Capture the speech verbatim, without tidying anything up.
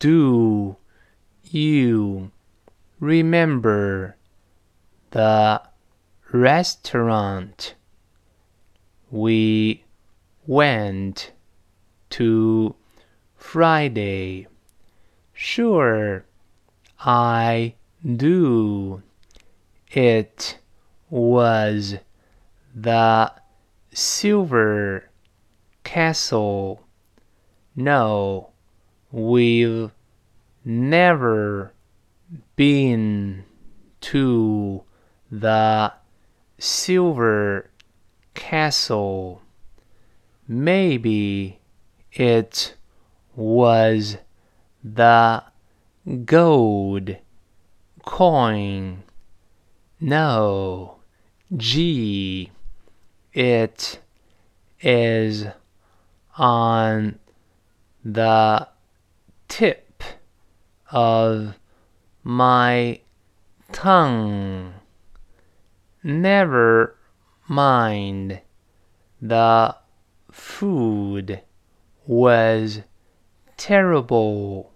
Do you remember the restaurant we went to Friday? Sure, I do. It was the Silver Castle. No, we've never been to the Silver Castle. Maybe it was the gold coin. No, gee, it is on the tip of my tongue. Never mind, the food was terrible.